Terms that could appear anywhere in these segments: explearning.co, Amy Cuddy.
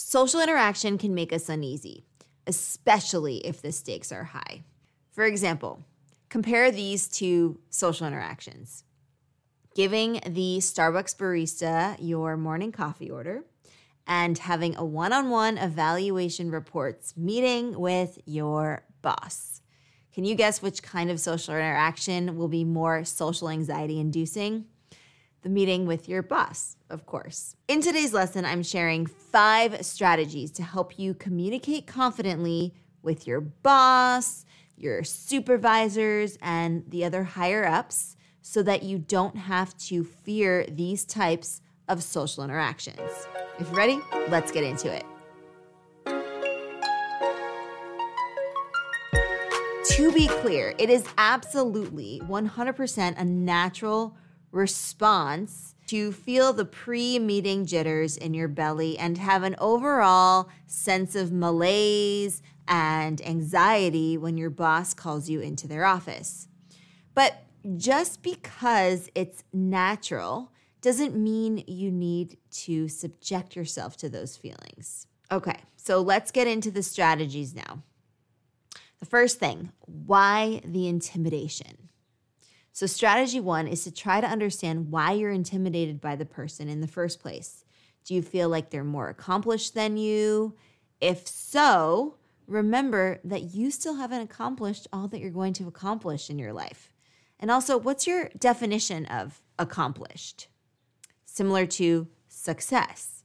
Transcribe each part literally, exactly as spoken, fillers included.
Social interaction can make us uneasy, especially if the stakes are high. For example, compare these two social interactions. Giving the Starbucks barista your morning coffee order and having a one-on-one evaluation reports meeting with your boss. Can you guess which kind of social interaction will be more social anxiety inducing? The meeting with your boss, of course. In today's lesson, I'm sharing five strategies to help you communicate confidently with your boss, your supervisors, and the other higher-ups so that you don't have to fear these types of social interactions. If you're ready, let's get into it. To be clear, it is absolutely one hundred percent a natural response to feel the pre-meeting jitters in your belly and have an overall sense of malaise and anxiety when your boss calls you into their office. But just because it's natural doesn't mean you need to subject yourself to those feelings. Okay, so let's get into the strategies now. The first thing, why the intimidation? So strategy one is to try to understand why you're intimidated by the person in the first place. Do you feel like they're more accomplished than you? If so, remember that you still haven't accomplished all that you're going to accomplish in your life. And also, what's your definition of accomplished? Similar to success.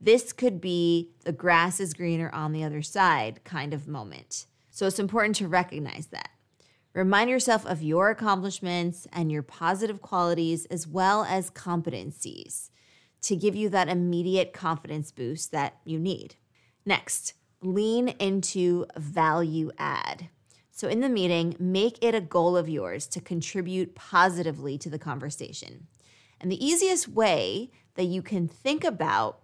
This could be the grass is greener on the other side kind of moment. So it's important to recognize that. Remind yourself of your accomplishments and your positive qualities as well as competencies to give you that immediate confidence boost that you need. Next, lean into value add. So in the meeting, make it a goal of yours to contribute positively to the conversation. And the easiest way that you can think about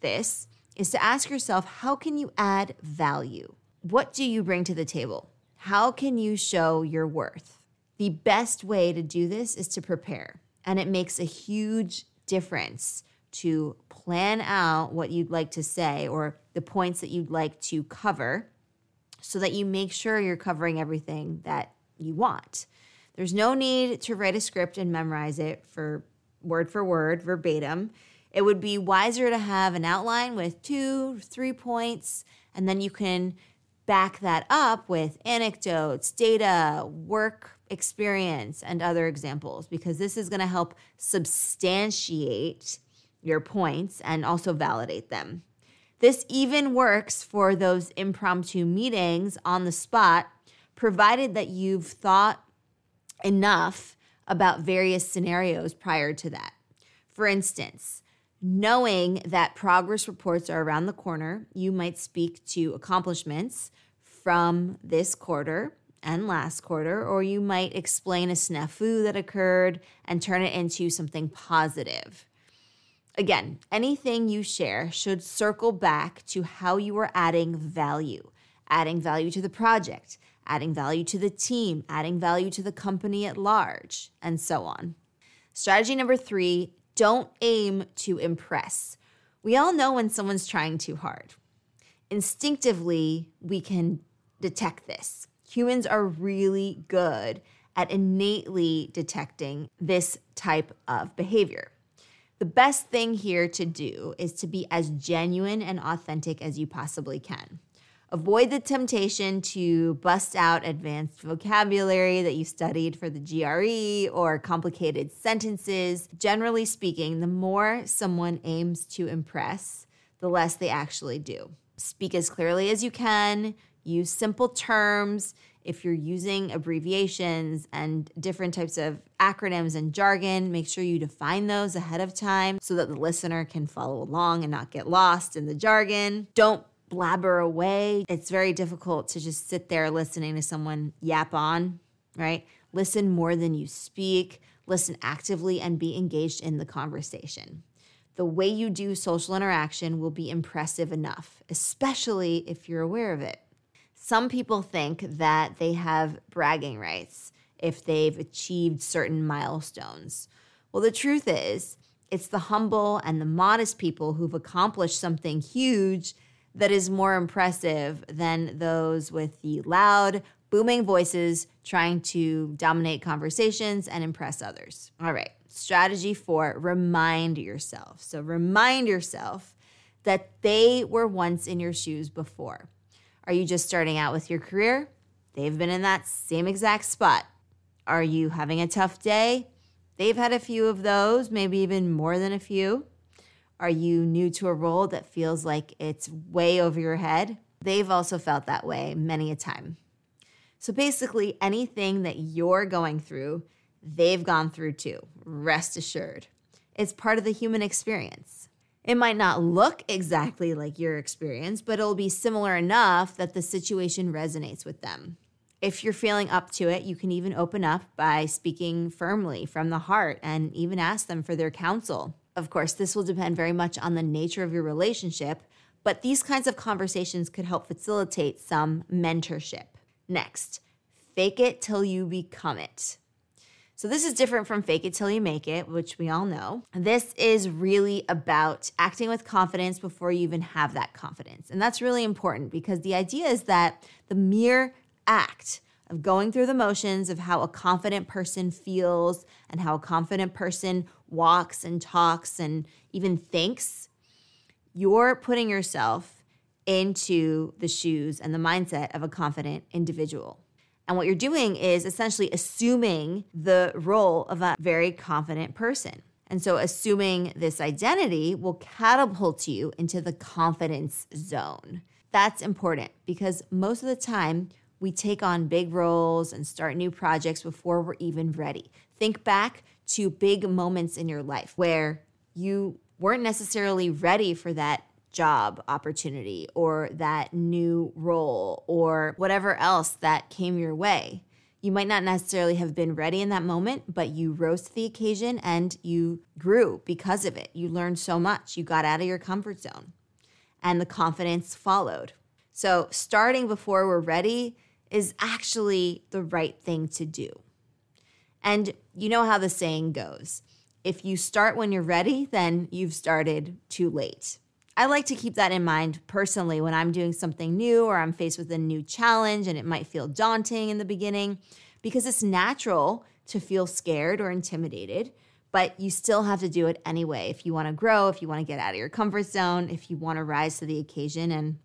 this is to ask yourself, how can you add value? What do you bring to the table? How can you show your worth? The best way to do this is to prepare, and it makes a huge difference to plan out what you'd like to say or the points that you'd like to cover so that you make sure you're covering everything that you want. There's no need to write a script and memorize it for word for word, verbatim. It would be wiser to have an outline with two, three points, and then you can back that up with anecdotes, data, work experience, and other examples, because this is going to help substantiate your points and also validate them. This even works for those impromptu meetings on the spot, provided that you've thought enough about various scenarios prior to that. For instance, knowing that progress reports are around the corner, you might speak to accomplishments from this quarter and last quarter, or you might explain a snafu that occurred and turn it into something positive. Again, anything you share should circle back to how you are adding value, adding value to the project, adding value to the team, adding value to the company at large, and so on. Strategy number three, don't aim to impress. We all know when someone's trying too hard. Instinctively, we can detect this. Humans are really good at innately detecting this type of behavior. The best thing here to do is to be as genuine and authentic as you possibly can. Avoid the temptation to bust out advanced vocabulary that you studied for the G R E or complicated sentences. Generally speaking, the more someone aims to impress, the less they actually do. Speak as clearly as you can, use simple terms if you're using abbreviations and different types of acronyms and jargon. Make sure you define those ahead of time so that the listener can follow along and not get lost in the jargon. Don't blabber away. It's very difficult to just sit there listening to someone yap on, right? Listen more than you speak. Listen actively and be engaged in the conversation. The way you do social interaction will be impressive enough, especially if you're aware of it. Some people think that they have bragging rights if they've achieved certain milestones. Well, the truth is, It's the humble and the modest people who've accomplished something huge that is more impressive than those with the loud, booming voices trying to dominate conversations and impress others. All right, strategy four, remind yourself. So remind yourself that they were once in your shoes before. Are you just starting out with your career? They've been in that same exact spot. Are you having a tough day? They've had a few of those, maybe even more than a few. Are you new to a role that feels like it's way over your head? They've also felt that way many a time. So basically, anything that you're going through, they've gone through too. Rest assured. It's part of the human experience. It might not look exactly like your experience, but it'll be similar enough that the situation resonates with them. If you're feeling up to it, you can even open up by speaking firmly from the heart and even ask them for their counsel. Of course, this will depend very much on the nature of your relationship, but these kinds of conversations could help facilitate some mentorship. Next, fake it till you become it. So this is different from fake it till you make it, which we all know. This is really about acting with confidence before you even have that confidence. And that's really important because the idea is that the mere act of going through the motions of how a confident person feels and how a confident person walks and talks and even thinks, you're putting yourself into the shoes and the mindset of a confident individual. And what you're doing is essentially assuming the role of a very confident person. And so assuming this identity will catapult you into the confidence zone. That's important because most of the time, we take on big roles and start new projects before we're even ready. Think back to big moments in your life where you weren't necessarily ready for that job opportunity or that new role or whatever else that came your way. You might not necessarily have been ready in that moment, but you rose to the occasion and you grew because of it. You learned so much. You got out of your comfort zone and the confidence followed. So starting before we're ready is actually the right thing to do. And you know how the saying goes, if you start when you're ready, then you've started too late. I like to keep that in mind personally when I'm doing something new or I'm faced with a new challenge and it might feel daunting in the beginning because it's natural to feel scared or intimidated, but you still have to do it anyway if you want to grow, if you want to get out of your comfort zone, if you want to rise to the occasion, and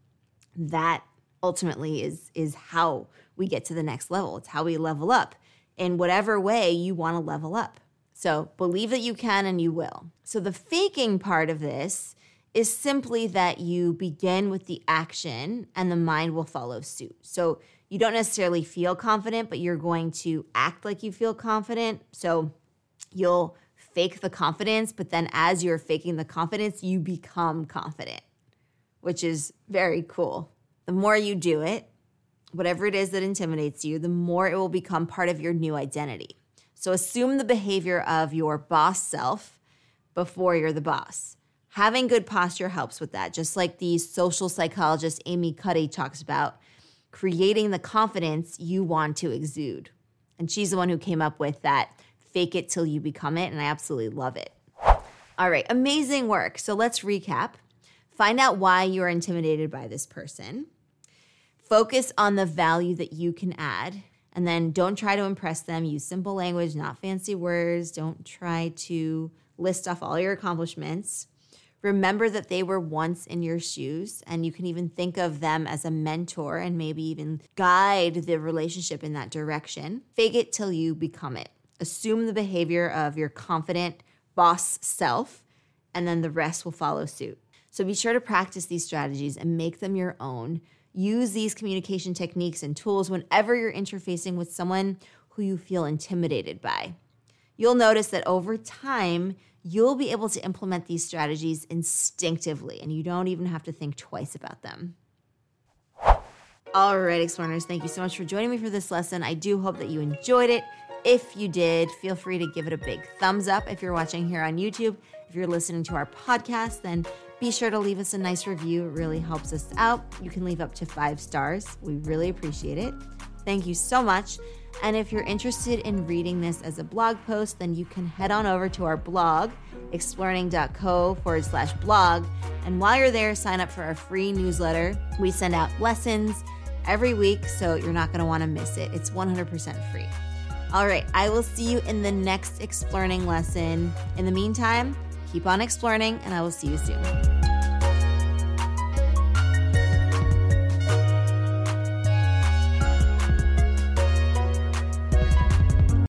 that ultimately is, is how we get to the next level. It's how we level up in whatever way you want to level up. So believe that you can and you will. So the faking part of this is simply that you begin with the action and the mind will follow suit. So you don't necessarily feel confident, but you're going to act like you feel confident. So you'll fake the confidence, but then as you're faking the confidence, you become confident, which is very cool. The more you do it, whatever it is that intimidates you, the more it will become part of your new identity. So assume the behavior of your boss self before you're the boss. Having good posture helps with that, just like the social psychologist Amy Cuddy talks about creating the confidence you want to exude. And she's the one who came up with that fake it till you become it, and I absolutely love it. All right, amazing work. So let's recap. Find out why you're intimidated by this person. Focus on the value that you can add, and then don't try to impress them. Use simple language, not fancy words. Don't try to list off all your accomplishments. Remember that they were once in your shoes, and you can even think of them as a mentor and maybe even guide the relationship in that direction. Fake it till you become it. Assume the behavior of your confident boss self, and then the rest will follow suit. So be sure to practice these strategies and make them your own. Use these communication techniques and tools whenever you're interfacing with someone who you feel intimidated by. You'll notice that over time, you'll be able to implement these strategies instinctively, and you don't even have to think twice about them. All right, explorers, thank you so much for joining me for this lesson. I do hope that you enjoyed it. If you did, feel free to give it a big thumbs up if you're watching here on YouTube. If you're listening to our podcast, then Be sure to leave us a nice review. It really helps us out. You can leave up to five stars. We really appreciate it. Thank you so much. And if you're interested in reading this as a blog post, then you can head on over to our blog, explearning.co forward slash blog. And while you're there, sign up for our free newsletter. We send out lessons every week, so you're not going to want to miss it. It's one hundred percent free. All right, I will see you in the next Explearning lesson. In the meantime, keep on exploring, and I will see you soon.